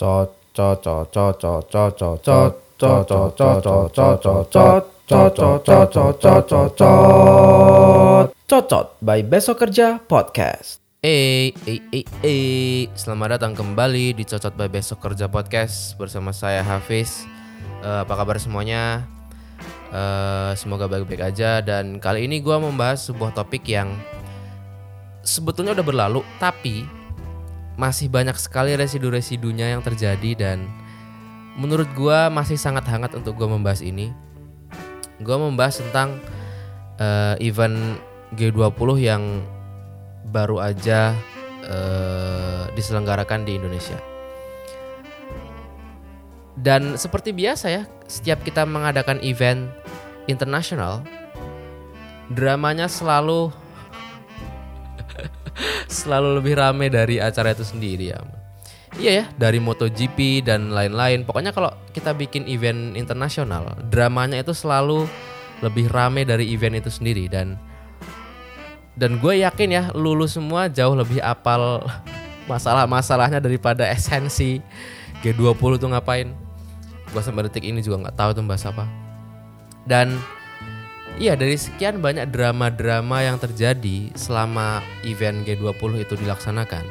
Cocot by Besok Kerja Podcast. Selamat datang kembali di Cocot by Besok Kerja Podcast bersama saya Hafiz. Apa kabar semuanya? Semoga baik-baik aja. Dan kali ini gue membahas sebuah topik yang sebetulnya udah berlalu, tapi masih banyak sekali residu-residunya yang terjadi dan menurut gue masih sangat hangat untuk gue membahas ini. Gue membahas tentang event G20 yang baru aja diselenggarakan di Indonesia. Dan seperti biasa ya, setiap kita mengadakan event internasional, dramanya selalu lebih rame dari acara itu sendiri ya. Iya ya, dari MotoGP dan lain-lain. Pokoknya kalau kita bikin event internasional, dramanya itu selalu lebih rame dari event itu sendiri. Dan gue yakin ya, lu semua jauh lebih apal masalah-masalahnya daripada esensi G20 tuh ngapain. Gue sampai detik ini juga gak tahu tuh bahas apa. Dan iya, dari sekian banyak drama-drama yang terjadi selama event G20 itu dilaksanakan,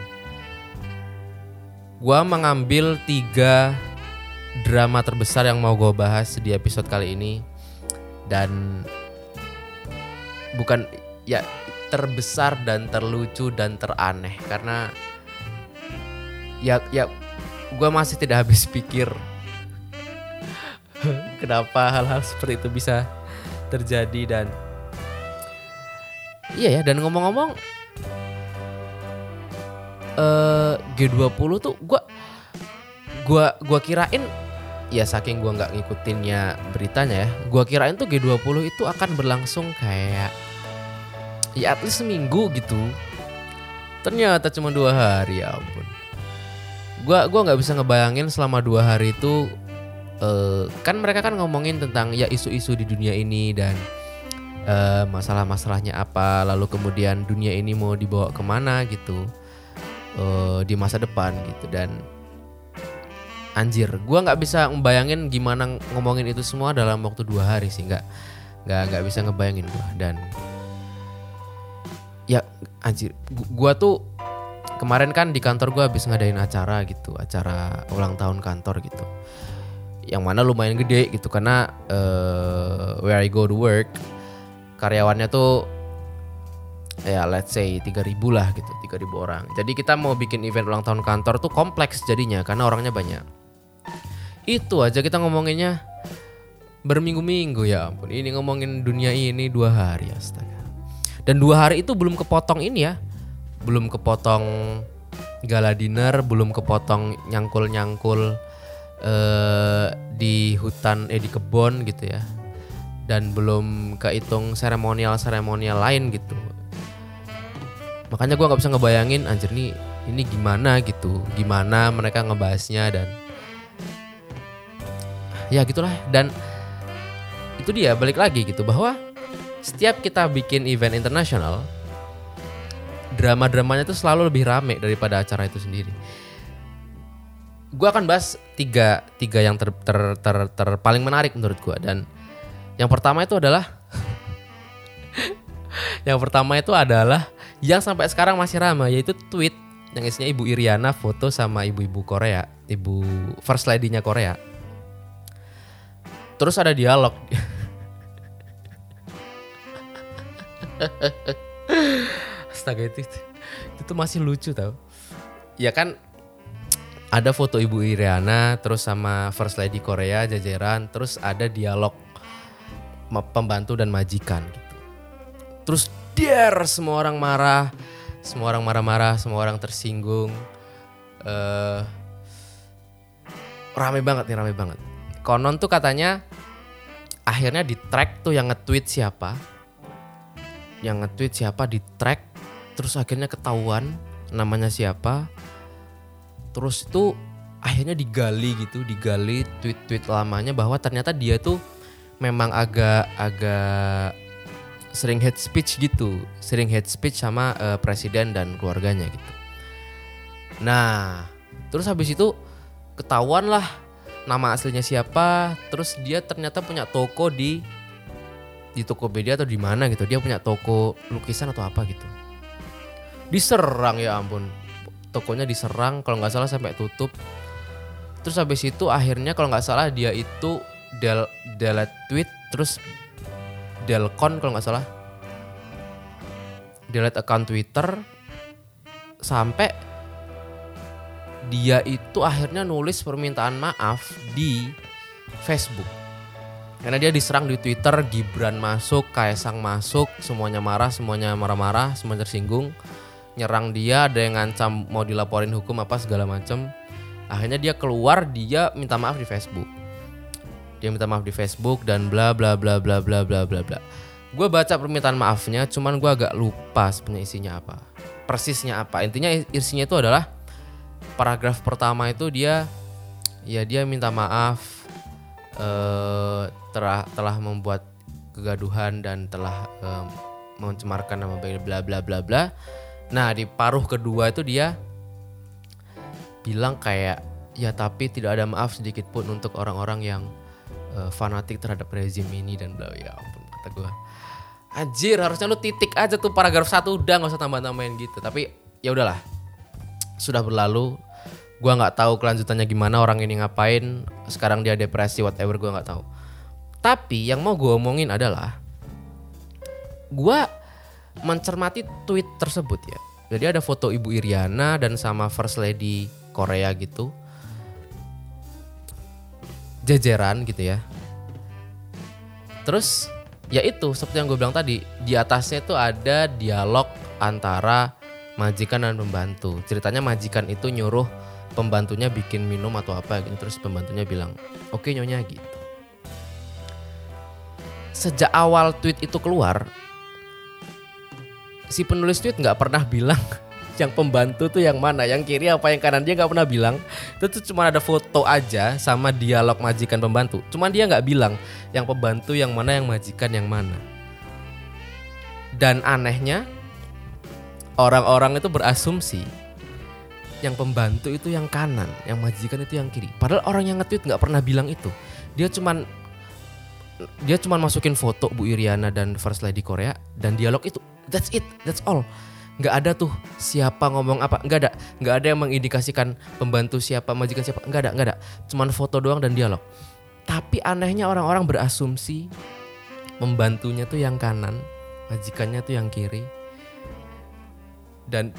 gua mengambil 3 drama terbesar yang mau gua bahas di episode kali ini. Dan bukan ya terbesar dan terlucu dan teraneh, karena ya gua masih tidak habis pikir kenapa hal-hal seperti itu bisa terjadi. Dan iya ya, dan ngomong-ngomong G20 tuh gua kirain ya, saking gua enggak ngikutinnya beritanya ya, gua kirain tuh G20 itu akan berlangsung kayak ya at least seminggu gitu. Ternyata cuma 2 hari, ya ampun. Gua enggak bisa ngebayangin selama 2 hari itu. Kan mereka kan ngomongin tentang ya isu-isu di dunia ini dan masalah-masalahnya apa, lalu kemudian dunia ini mau dibawa kemana gitu di masa depan gitu. Dan anjir, gue nggak bisa ngebayangin gimana ngomongin itu semua dalam waktu 2 hari sih, nggak bisa ngebayangin gue. Dan ya anjir, gue tuh kemarin kan di kantor gue habis ngadain acara gitu, acara ulang tahun kantor gitu, yang mana lumayan gede gitu karena where I go to work karyawannya tuh ya let's say 3.000 lah gitu, 3.000 orang. Jadi kita mau bikin event ulang tahun kantor tuh kompleks jadinya karena orangnya banyak. Itu aja kita ngomonginnya berminggu-minggu, ya ampun. Ini ngomongin dunia ini 2 hari, astaga. Dan 2 hari itu belum kepotong ini ya, belum kepotong gala dinner, belum kepotong nyangkul-nyangkul di hutan di kebon gitu ya, dan belum kehitung seremonial lain gitu. Makanya gue nggak bisa ngebayangin anjir nih ini gimana gitu, gimana mereka ngebahasnya. Dan ya gitulah, dan itu dia balik lagi gitu bahwa setiap kita bikin event internasional, drama-dramanya tuh selalu lebih rame daripada acara itu sendiri. Gue akan bahas tiga yang paling menarik menurut gue. Dan yang pertama itu adalah yang sampai sekarang masih ramai, yaitu tweet yang isinya Ibu Iriana foto sama ibu-ibu Korea, ibu first lady-nya Korea. Terus ada dialog astaga, itu masih lucu tau. Ya kan, ada foto Ibu Iriana terus sama First Lady Korea jajaran, terus ada dialog pembantu dan majikan gitu. Terus semua orang marah-marah, semua orang tersinggung. Rame banget. Konon tuh katanya akhirnya di-track tuh yang nge-tweet siapa di-track, terus akhirnya ketahuan namanya siapa. Terus itu akhirnya digali tweet-tweet lamanya, bahwa ternyata dia tuh memang agak sering hate speech gitu. Sering hate speech sama presiden dan keluarganya gitu. Nah, terus habis itu ketahuan lah nama aslinya siapa. Terus dia ternyata punya toko di Tokopedia atau di mana gitu. Dia punya toko lukisan atau apa gitu. Diserang, ya ampun. Tokonya diserang kalau enggak salah sampai tutup. Terus habis itu akhirnya kalau enggak salah dia itu delete tweet terus delcon kalau enggak salah. Delete account Twitter sampai dia itu akhirnya nulis permintaan maaf di Facebook. Karena dia diserang di Twitter, Gibran masuk, Kaesang masuk, semuanya marah-marah, semuanya tersinggung. Nyerang dia, ada yang ngancam mau dilaporin hukum apa segala macam. Akhirnya dia keluar, dia minta maaf di Facebook. Dia minta maaf di Facebook dan bla bla bla bla bla bla bla bla. Gue baca permintaan maafnya, cuman gue agak lupa sebenarnya isinya apa, persisnya apa. Intinya isinya itu adalah paragraf pertama itu dia minta maaf telah membuat kegaduhan dan telah mencemarkan nama baik bla bla bla bla. Nah di paruh kedua itu dia bilang kayak ya tapi tidak ada maaf sedikit pun untuk orang-orang yang fanatik terhadap rezim ini dan bla bla. Ya ampun kata gue. Anjir, harusnya lu titik aja tuh paragraf 1 udah, enggak usah tambah-tambahin gitu. Tapi ya udahlah. Sudah berlalu. Gua enggak tahu kelanjutannya gimana, orang ini ngapain. Sekarang dia depresi whatever, gua enggak tahu. Tapi yang mau gua omongin adalah gua mencermati tweet tersebut ya. Jadi ada foto Ibu Iriana dan sama First Lady Korea gitu. Jejeran gitu ya. Terus ya itu seperti yang gue bilang tadi, di atasnya itu ada dialog antara majikan dan pembantu. Ceritanya majikan itu nyuruh pembantunya bikin minum atau apa gitu. Terus pembantunya bilang, oke nyonya gitu. Sejak awal tweet itu keluar, si penulis tweet gak pernah bilang yang pembantu tuh yang mana, yang kiri apa yang kanan, dia gak pernah bilang. Itu cuma ada foto aja sama dialog majikan pembantu. Cuman dia gak bilang yang pembantu yang mana, yang majikan yang mana. Dan anehnya orang-orang itu berasumsi yang pembantu itu yang kanan, yang majikan itu yang kiri. Padahal orang yang nge-tweet gak pernah bilang itu. Dia cuman masukin foto Bu Iriana dan First Lady Korea dan dialog itu. That's it, that's all. Gak ada tuh siapa ngomong apa, gak ada yang mengindikasikan pembantu siapa, majikan siapa, gak ada, cuman foto doang dan dialog. Tapi anehnya orang-orang berasumsi pembantunya tuh yang kanan, majikannya tuh yang kiri. Dan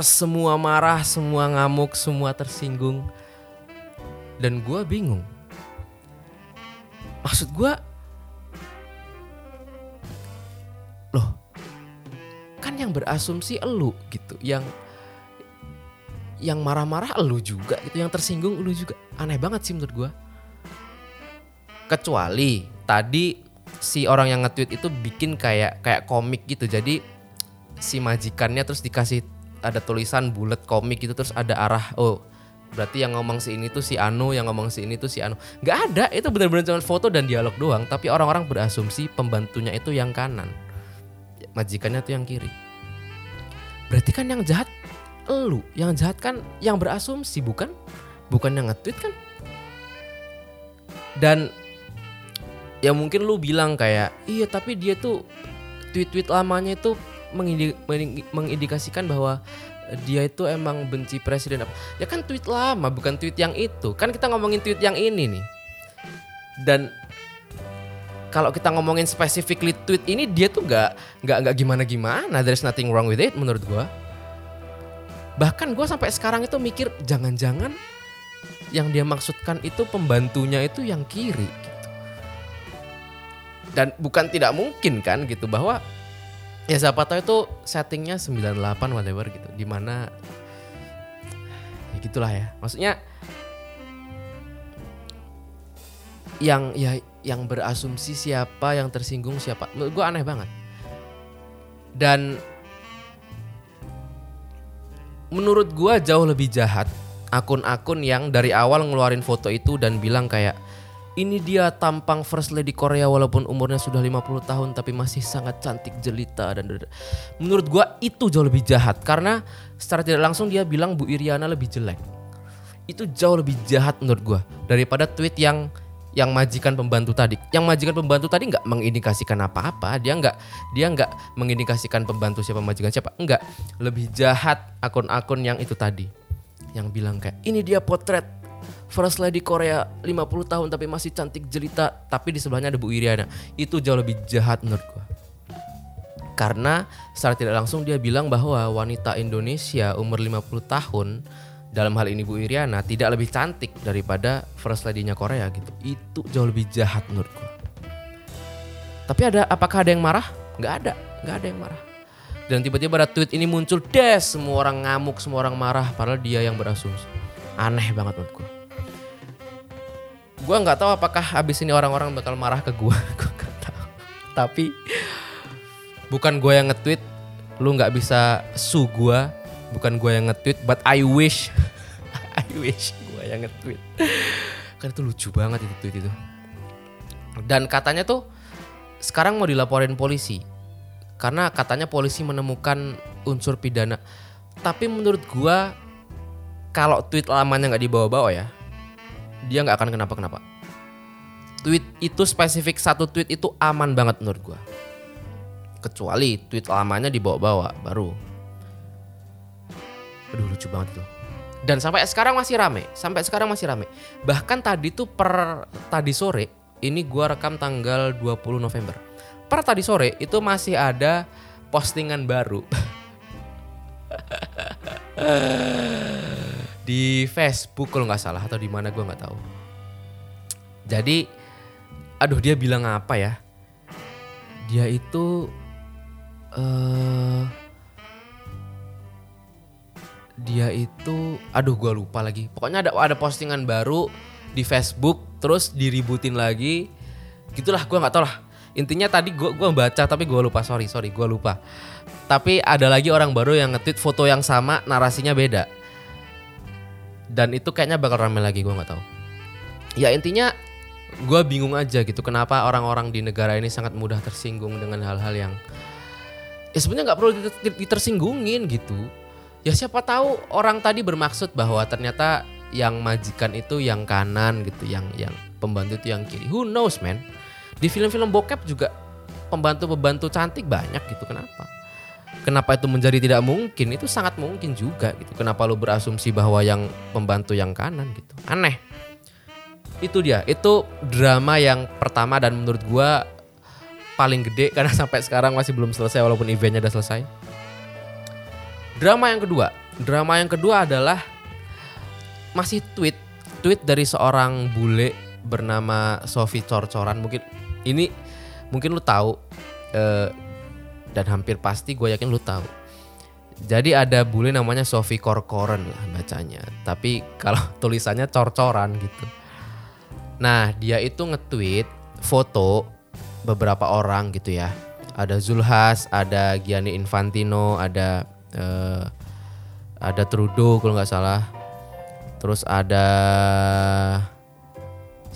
semua marah, semua ngamuk, semua tersinggung. Dan gue bingung. Maksud gue, loh, kan yang berasumsi elu gitu, yang marah-marah elu juga gitu, yang tersinggung elu juga. Aneh banget sih menurut gue. Kecuali tadi si orang yang nge-tweet itu bikin kayak komik gitu. Jadi si majikannya terus dikasih ada tulisan bulat komik gitu, terus ada arah, oh berarti yang ngomong si ini tuh si Anu, yang ngomong si ini tuh si Anu. Gak ada, itu benar-benar cuma foto dan dialog doang. Tapi orang-orang berasumsi pembantunya itu yang kanan, majikannya tuh yang kiri. Berarti kan yang jahat elu, yang jahat kan yang berasumsi, bukan yang nge-tweet kan. Dan ya mungkin lu bilang kayak, iya tapi dia tuh tweet-tweet lamanya itu mengindikasikan bahwa dia itu emang benci presiden apa. Ya kan tweet lama, bukan tweet yang itu. Kan kita ngomongin tweet yang ini nih. Dan kalau kita ngomongin specifically tweet ini, dia tuh gak gimana-gimana. There's nothing wrong with it menurut gue. Bahkan gue sampai sekarang itu mikir, jangan-jangan yang dia maksudkan itu pembantunya itu yang kiri gitu. Dan bukan tidak mungkin kan gitu, bahwa ya siapa tahu itu settingnya 98 whatever gitu, dimana ya gitulah ya. Maksudnya yang berasumsi siapa, yang tersinggung siapa. Menurut gue aneh banget. Dan menurut gue jauh lebih jahat akun-akun yang dari awal ngeluarin foto itu dan bilang kayak, ini dia tampang First Lady Korea walaupun umurnya sudah 50 tahun tapi masih sangat cantik jelita. Dan menurut gue itu jauh lebih jahat. Karena secara tidak langsung dia bilang Bu Iriana lebih jelek. itu jauh lebih jahat menurut gue daripada tweet yang majikan pembantu tadi. Yang majikan pembantu tadi nggak mengindikasikan apa-apa, dia nggak mengindikasikan pembantu siapa majikan siapa, enggak. Lebih jahat akun-akun yang itu tadi, yang bilang kayak ini dia potret First Lady Korea 50 tahun tapi masih cantik jelita, tapi di sebelahnya ada Bu Iriana. Itu jauh lebih jahat menurut gue. Karena secara tidak langsung dia bilang bahwa wanita Indonesia umur 50 tahun, dalam hal ini Bu Iriana, tidak lebih cantik daripada First Lady-nya Korea gitu. Itu jauh lebih jahat menurut gue. Tapi apakah ada yang marah? Gak ada yang marah. Dan tiba-tiba ada tweet ini muncul, des, semua orang ngamuk, semua orang marah, padahal dia yang berasumsi. Aneh banget menurut gue. Gue gak tahu apakah abis ini orang-orang bakal marah ke gue. Gue gak tahu. Tapi bukan gue yang nge-tweet, lu gak bisa sue gue. Bukan gue yang nge-tweet, but I wish gue yang nge-tweet. Kan itu lucu banget itu tweet itu. Dan katanya tuh sekarang mau dilaporin polisi. Karena katanya polisi menemukan unsur pidana. Tapi menurut gue kalau tweet lamanya gak dibawa-bawa ya, dia gak akan kenapa-kenapa. Tweet itu spesifik, satu tweet itu aman banget menurut gue. Kecuali tweet lamanya dibawa-bawa baru. Aduh lucu banget itu. Dan sampai sekarang masih rame. Bahkan tadi tuh tadi sore, ini gua rekam tanggal 20 November. Per tadi sore itu masih ada postingan baru di Facebook kalau enggak salah atau di mana gua enggak tahu. Jadi aduh dia bilang apa ya? Dia itu aduh gue lupa lagi. Pokoknya ada postingan baru di Facebook, terus diributin lagi. Gitulah, gue nggak tahu lah. Intinya tadi gue baca tapi gue lupa, sorry gue lupa. Tapi ada lagi orang baru yang nge-tweet foto yang sama, narasinya beda. Dan itu kayaknya bakal rame lagi, gue nggak tahu. Ya intinya gue bingung aja gitu, kenapa orang-orang di negara ini sangat mudah tersinggung dengan hal-hal yang ya sebenarnya nggak perlu ditersinggungin gitu. Ya siapa tahu orang tadi bermaksud bahwa ternyata yang majikan itu yang kanan gitu, yang pembantu itu yang kiri. Who knows man? Di film-film bokep juga pembantu-pembantu cantik banyak gitu. Kenapa itu menjadi tidak mungkin? Itu sangat mungkin juga gitu. Kenapa lu berasumsi bahwa yang pembantu yang kanan gitu? Aneh. Itu dia. Itu drama yang pertama dan menurut gua paling gede karena sampai sekarang masih belum selesai walaupun eventnya udah selesai. Drama yang kedua adalah masih tweet dari seorang bule bernama Sofi Corcoran. Mungkin lu tahu dan hampir pasti gue yakin lu tahu. Jadi ada bule namanya Sofi Corcoran lah bacanya, tapi kalau tulisannya Corcoran gitu. Nah dia itu nge-tweet foto beberapa orang gitu ya. Ada Zulhas, ada Gianni Infantino, ada Trudeau kalau nggak salah, terus ada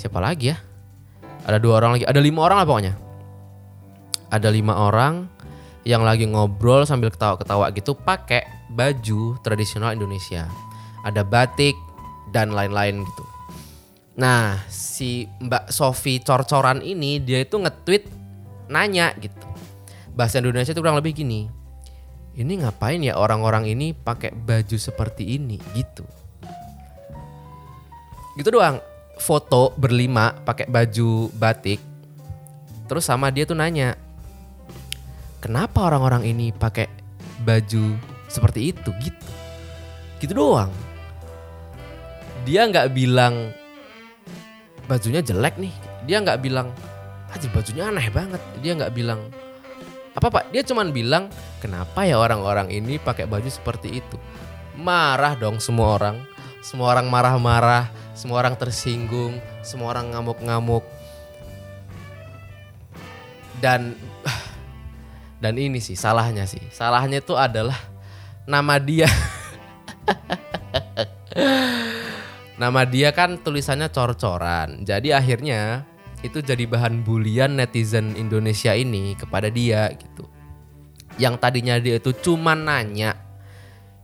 siapa lagi ya? Ada 2 orang lagi, ada 5 orang lah pokoknya. Ada 5 orang yang lagi ngobrol sambil ketawa-ketawa gitu, pakai baju tradisional Indonesia, ada batik dan lain-lain gitu. Nah si Mbak Sofi Corcoran ini dia itu nge-tweet nanya gitu, bahasa Indonesia itu kurang lebih gini. Ini ngapain ya orang-orang ini pakai baju seperti ini gitu. Gitu doang. Foto berlima pakai baju batik. Terus sama dia tuh nanya, kenapa orang-orang ini pakai baju seperti itu gitu. Gitu doang. Dia gak bilang bajunya jelek nih. Dia gak bilang aja bajunya aneh banget. Dia gak bilang apa pak, dia cuman bilang kenapa ya orang-orang ini pakai baju seperti itu. Marah dong semua orang marah-marah, semua orang tersinggung, semua orang ngamuk-ngamuk. Dan ini sih salahnya itu adalah nama dia. Nama dia kan tulisannya Corcoran, jadi akhirnya itu jadi bahan bulian netizen Indonesia ini kepada dia gitu. Yang tadinya dia itu cuma nanya,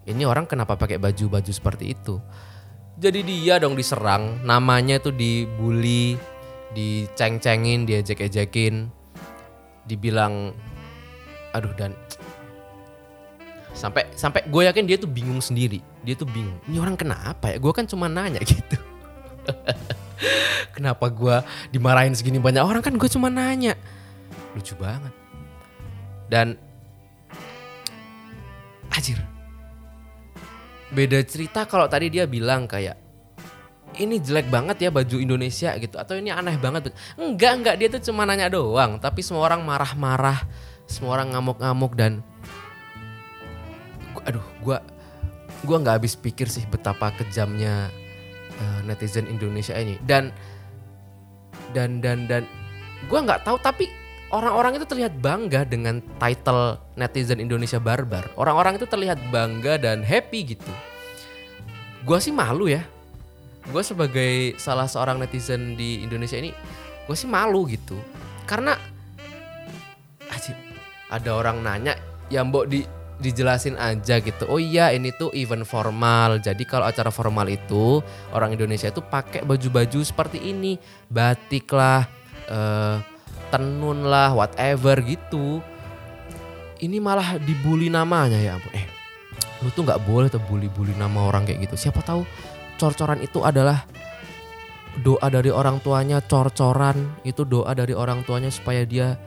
ini orang kenapa pakai baju-baju seperti itu? Jadi dia dong diserang, namanya tuh dibully, diceng-cengin, diejek-ejekin, dibilang aduh, dan sampai gue yakin dia tuh bingung sendiri. Dia tuh bingung, ini orang kenapa ya? Gue kan cuma nanya gitu. Kenapa gue dimarahin segini banyak orang, kan gue cuma nanya. Lucu banget. Dan anjir, beda cerita kalau tadi dia bilang kayak ini jelek banget ya baju Indonesia gitu, atau ini aneh banget. Enggak, dia tuh cuma nanya doang, tapi semua orang marah-marah, semua orang ngamuk-ngamuk. Dan aduh, gua enggak habis pikir sih betapa kejamnya netizen Indonesia ini. Dan gua enggak tahu, tapi orang-orang itu terlihat bangga dengan title netizen Indonesia barbar. Orang-orang itu terlihat bangga dan happy gitu. Gua sih malu ya. Gua sebagai salah seorang netizen di Indonesia ini, gua sih malu gitu. Karena ada orang nanya, ya mbok dijelasin aja gitu. Oh iya, ini tuh event formal. Jadi kalau acara formal itu orang Indonesia itu pakai baju-baju seperti ini, batik lah, tenun lah, whatever gitu. Ini malah dibully namanya, ya ampun. Lu tuh gak boleh tuh bully-bully nama orang kayak gitu. Siapa tahu cor-coran itu adalah doa dari orang tuanya. Cor-coran itu doa dari orang tuanya supaya dia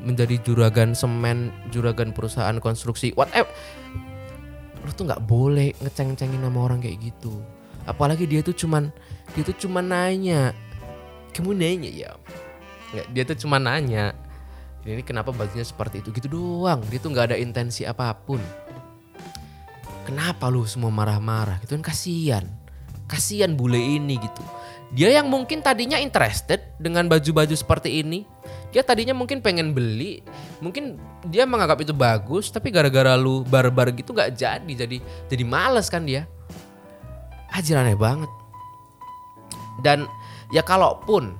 menjadi juragan semen, juragan perusahaan konstruksi, whatever. Lu tuh gak boleh ngeceng-cengin nama orang kayak gitu. Apalagi dia tuh cuman nanya. Kamu nanya ya? Dia tuh cuma nanya, ini kenapa bajunya seperti itu, gitu doang. Dia tuh gak ada intensi apapun. Kenapa lu semua marah-marah gitu kan, kasian bule ini gitu. Dia yang mungkin tadinya interested dengan baju-baju seperti ini, dia tadinya mungkin pengen beli, mungkin dia menganggap itu bagus, tapi gara-gara lu barbar gitu gak jadi males kan dia. Anjir, aneh banget. Dan ya kalaupun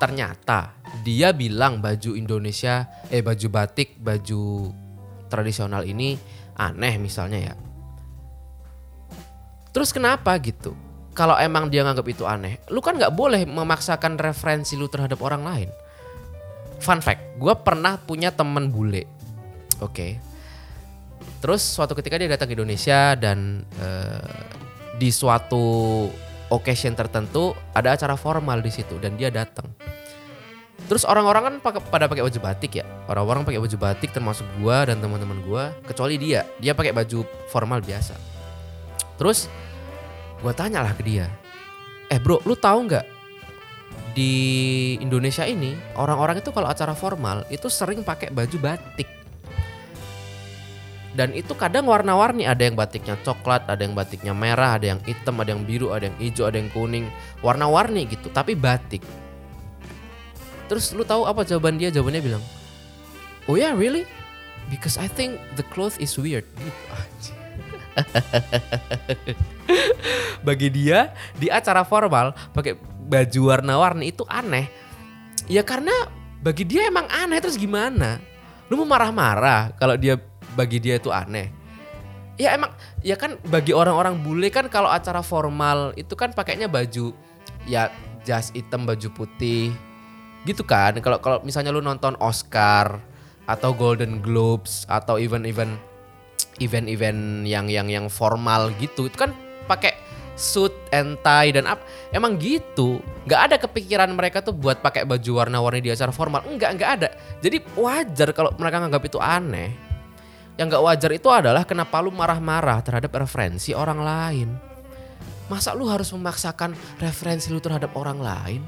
ternyata dia bilang baju Indonesia, baju batik, baju tradisional ini aneh misalnya ya. Terus kenapa gitu? Kalau emang dia nganggap itu aneh, lu kan gak boleh memaksakan referensi lu terhadap orang lain. Fun fact, gue pernah punya teman bule. Oke. Terus suatu ketika dia datang ke Indonesia dan di suatu occasion tertentu ada acara formal di situ dan dia datang. Terus orang-orang kan pada pakai baju batik ya. Orang-orang pakai baju batik, termasuk gua dan teman-teman gua, kecuali dia pakai baju formal biasa. Terus gua tanyalah ke dia, bro, lu tahu nggak di Indonesia ini orang-orang itu kalau acara formal itu sering pakai baju batik. Dan itu kadang warna-warni, ada yang batiknya coklat, ada yang batiknya merah, ada yang hitam, ada yang biru, ada yang hijau, ada yang kuning. Warna-warni gitu, tapi batik. Terus lu tahu apa jawaban dia? Jawabannya bilang, oh yeah, really? Because I think the cloth is weird. Gitu. Bagi dia, di acara formal pakai baju warna-warni itu aneh. Ya karena bagi dia emang aneh, terus gimana? Lu mau marah-marah kalau dia, bagi dia itu aneh. Ya emang, ya kan bagi orang-orang bule kan kalau acara formal itu kan pakainya baju, ya jas hitam, baju putih. Gitu kan. Kalau misalnya lu nonton Oscar atau Golden Globes atau event-event yang formal gitu, itu kan pakai suit and tie dan apa. Emang gitu. Enggak ada kepikiran mereka tuh buat pakai baju warna-warni di acara formal. Enggak ada. Jadi wajar kalau mereka nganggap itu aneh. Yang gak wajar itu adalah kenapa lu marah-marah terhadap referensi orang lain. Masa lu harus memaksakan referensi lu terhadap orang lain?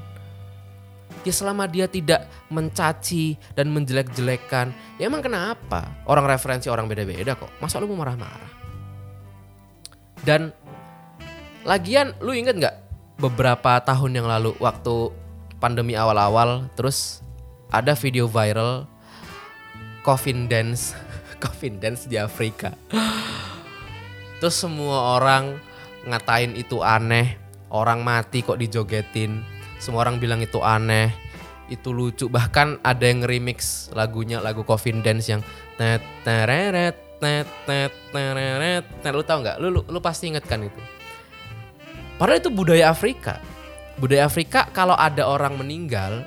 Ya selama dia tidak mencaci dan menjelek-jelekan, ya emang kenapa? Orang referensi orang beda-beda kok. Masa lu mau marah-marah? Dan lagian lu inget gak beberapa tahun yang lalu waktu pandemi awal-awal, terus ada video viral Coffin dance di Afrika. Terus semua orang ngatain itu aneh. Orang mati kok dijogetin. Semua orang bilang itu aneh, itu lucu. Bahkan ada yang remix lagunya, lagu Coffin Dance yang tet tereret tet tereret. Lu tau gak? Lu pasti inget kan itu. Padahal itu budaya Afrika. Budaya Afrika kalau ada orang meninggal,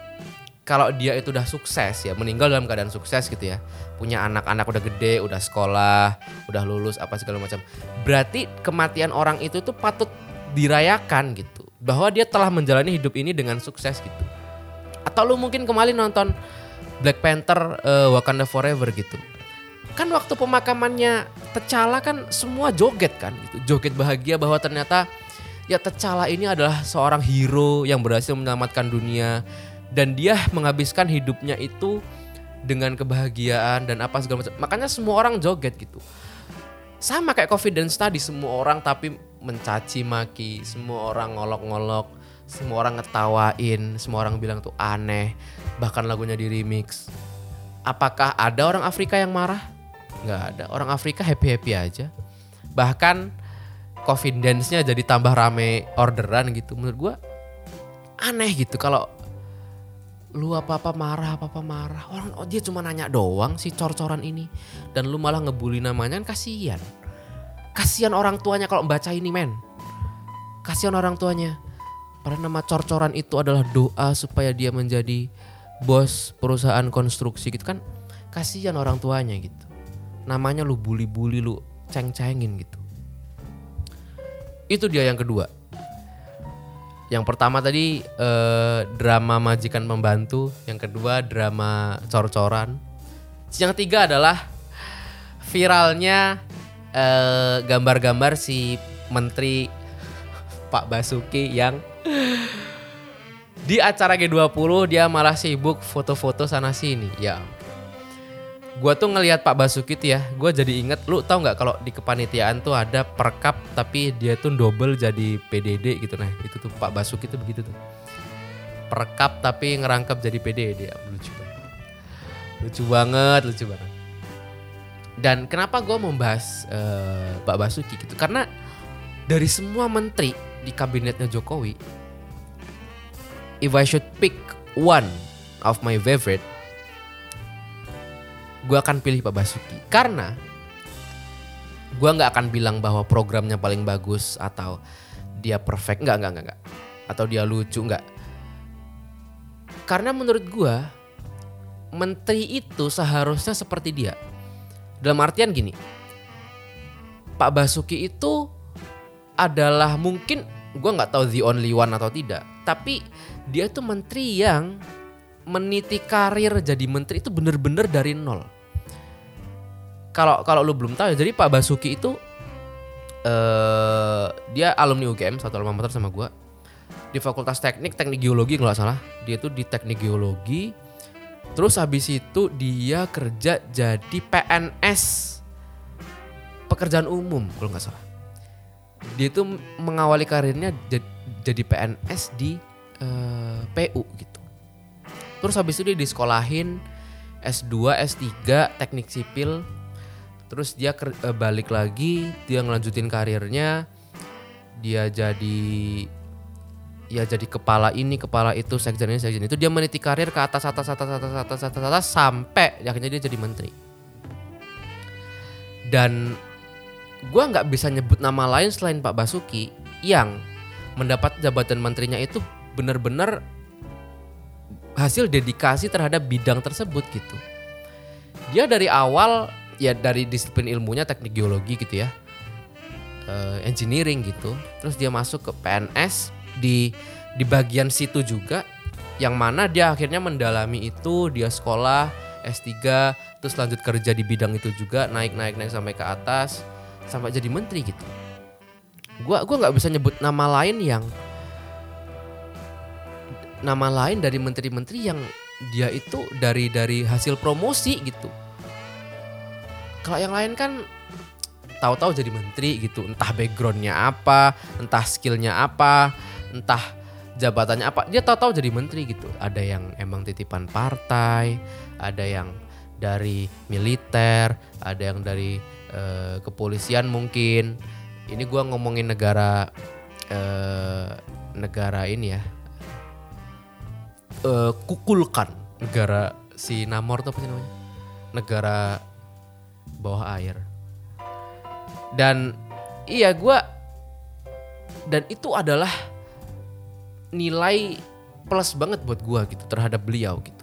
kalau dia itu udah sukses ya, meninggal dalam keadaan sukses gitu ya, punya anak-anak udah gede, udah sekolah, udah lulus apa segala macam, berarti kematian orang itu tuh patut dirayakan gitu, bahwa dia telah menjalani hidup ini dengan sukses gitu. Atau lu mungkin kemarin nonton Black Panther Wakanda Forever gitu, kan waktu pemakamannya T'Challa kan semua joget kan gitu, joget bahagia bahwa ternyata ya T'Challa ini adalah seorang hero yang berhasil menyelamatkan dunia. Dan dia menghabiskan hidupnya itu dengan kebahagiaan dan apa segala macam. Makanya semua orang joget gitu. Sama kayak confidence tadi, semua orang tapi mencaci maki, semua orang ngolok-ngolok, semua orang ngetawain, semua orang bilang tuh aneh, bahkan lagunya di remix. Apakah ada orang Afrika yang marah? Nggak ada, orang Afrika happy-happy aja. Bahkan confidence-nya jadi tambah rame orderan gitu. Menurut gue aneh gitu kalau lu apa-apa marah, orang dia cuma nanya doang si cor-coran ini, dan lu malah ngebully namanya, kan kasian orang tuanya kalau baca ini men, kasian orang tuanya. Padahal nama cor-coran itu adalah doa supaya dia menjadi bos perusahaan konstruksi gitu kan, kasian orang tuanya gitu, namanya lu bully-bully, lu ceng-cengin gitu. Itu dia yang kedua. Yang pertama tadi drama majikan pembantu, yang kedua drama cor-coran. Yang ketiga adalah viralnya gambar-gambar si menteri Pak Basuki yang di acara G20 dia malah sibuk foto-foto sana sini. Ya, gue tuh ngelihat Pak Basuki tuh ya, gue jadi inget, lu tau nggak kalau di kepanitiaan tuh ada perkap tapi dia tuh double jadi PDD gitu, nah itu tuh Pak Basuki tuh begitu tuh, perkap tapi ngerangkap jadi PDD, ya, lucu banget. Dan kenapa gue membahas Pak Basuki gitu? Karena dari semua menteri di kabinetnya Jokowi, if I should pick one of my favorite, gue akan pilih Pak Basuki. Karena gue gak akan bilang bahwa programnya paling bagus atau dia perfect, enggak. Atau dia lucu, enggak. Karena menurut gue menteri itu seharusnya seperti dia. Dalam artian gini, Pak Basuki itu adalah mungkin, gue gak tahu the only one atau tidak, tapi dia tuh menteri yang meniti karir jadi menteri itu bener-bener dari nol. Kalau lu belum tahu, jadi Pak Basuki itu dia alumni UGM, satu alma mater sama gue, di Fakultas Teknik Geologi kalau nggak salah. Dia tuh di Teknik Geologi. Terus habis itu dia kerja jadi PNS, pekerjaan umum kalau nggak salah. Dia tuh mengawali karirnya jadi PNS di PU gitu. Terus habis itu dia disekolahin S2, S3, teknik sipil. Terus dia balik lagi, dia ngelanjutin karirnya. Dia jadi kepala ini, kepala itu, sekjen ini, sekjen itu. Dia meniti karir ke atas sampai akhirnya dia jadi menteri. Dan gue nggak bisa nyebut nama lain selain Pak Basuki yang mendapat jabatan menterinya itu benar-benar hasil dedikasi terhadap bidang tersebut gitu. Dia dari awal ya dari disiplin ilmunya teknik geologi gitu ya, engineering gitu. Terus dia masuk ke PNS di bagian situ juga, yang mana dia akhirnya mendalami itu. Dia sekolah S3, terus lanjut kerja di bidang itu juga, naik sampai ke atas sampai jadi menteri gitu. Gua nggak bisa nyebut nama lain dari menteri-menteri yang dia itu dari hasil promosi gitu. Kalau yang lain kan tahu-tahu jadi menteri gitu, entah backgroundnya apa, entah skillnya apa, entah jabatannya apa, dia tahu-tahu jadi menteri gitu. Ada yang emang titipan partai, ada yang dari militer, ada yang dari kepolisian mungkin. Ini gue ngomongin negara ini ya. Kukulkan negara si Namor tuh apa sih namanya, negara bawah air. Dan iya, gue Dan itu adalah nilai plus banget buat gue gitu terhadap beliau gitu.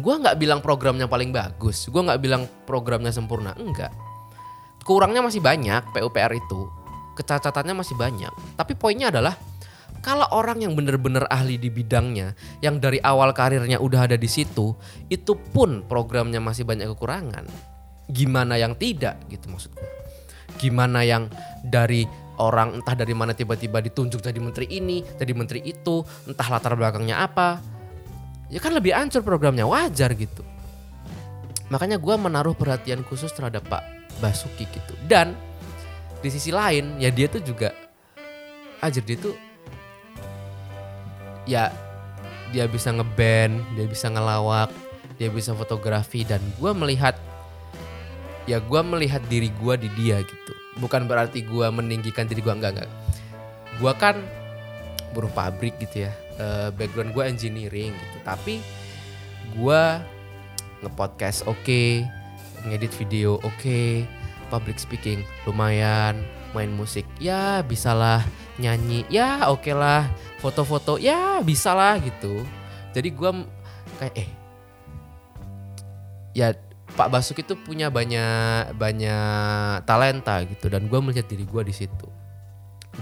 Gue gak bilang programnya paling bagus, gue gak bilang programnya sempurna, enggak. Kurangnya masih banyak PUPR itu, kecacatannya masih banyak. Tapi poinnya adalah, kalau orang yang benar-benar ahli di bidangnya, yang dari awal karirnya udah ada di situ, itu pun programnya masih banyak kekurangan. Gimana yang tidak gitu maksud gue. Gimana yang dari orang entah dari mana tiba-tiba ditunjuk jadi menteri ini, jadi menteri itu, entah latar belakangnya apa. Ya kan lebih hancur programnya, wajar gitu. Makanya gue menaruh perhatian khusus terhadap Pak Basuki gitu. Dan di sisi lain ya dia tuh juga dia tuh ya dia bisa ngeband, dia bisa ngelawak, dia bisa fotografi. Dan gue melihat, ya gue melihat diri gue di dia gitu. Bukan berarti gue meninggikan diri gue, enggak. Gue kan buruh pabrik gitu ya. Background gue engineering gitu, tapi gue nge-podcast oke, ngedit video oke, public speaking lumayan, main musik ya bisalah, nyanyi ya oke lah, foto-foto ya bisalah gitu. Jadi gue kayak ya Pak Basuki itu punya banyak talenta gitu, dan gue melihat diri gue di situ.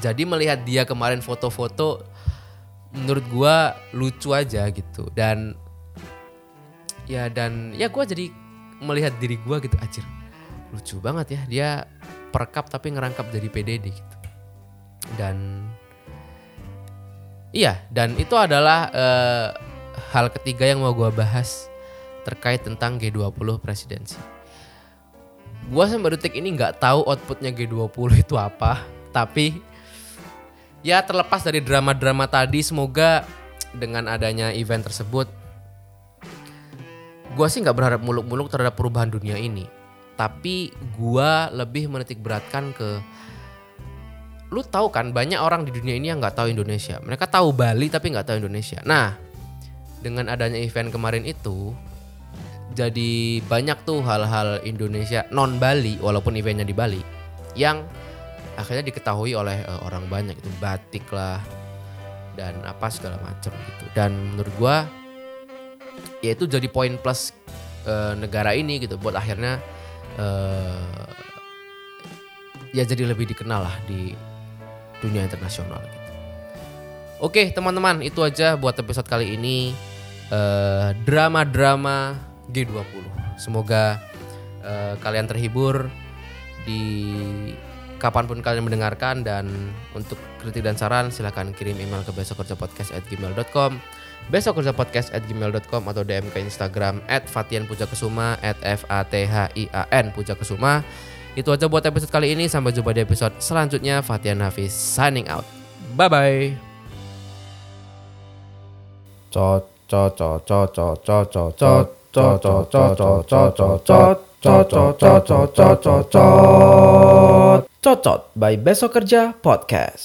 Jadi melihat dia kemarin foto-foto, menurut gue lucu aja gitu. Dan gue jadi melihat diri gue gitu, anjir lucu banget ya dia perkap tapi ngerangkap jadi PDD gitu. Dan itu adalah hal ketiga yang mau gue bahas terkait tentang G20 presidensi. Gue sampai detik ini gak tahu outputnya G20 itu apa, tapi ya terlepas dari drama-drama tadi, semoga dengan adanya event tersebut, gue sih gak berharap muluk-muluk terhadap perubahan dunia ini. Tapi gue lebih menitik beratkan ke, lu tahu kan banyak orang di dunia ini yang gak tahu Indonesia. Mereka tahu Bali tapi gak tahu Indonesia. Nah, dengan adanya event kemarin itu, jadi banyak tuh hal-hal Indonesia non-Bali walaupun eventnya di Bali, yang akhirnya diketahui oleh orang banyak itu, batik lah dan apa segala macam gitu. Dan menurut gue ya itu jadi poin plus negara ini gitu, buat akhirnya ya jadi lebih dikenal lah di dunia internasional gitu. Oke teman-teman, itu aja buat episode kali ini, drama-drama G20. Semoga kalian terhibur di kapanpun kalian mendengarkan. Dan untuk kritik dan saran silahkan kirim email ke besokkerjapodcast@gmail.com, besokkerjapodcast@gmail.com, atau DM ke Instagram @fatianpujakesuma @FATHIAN pujakesuma. Itu aja buat episode kali ini, sampai jumpa di episode selanjutnya. Fatian Hafiz signing out, bye bye. Cocot by Besok Kerja Podcast.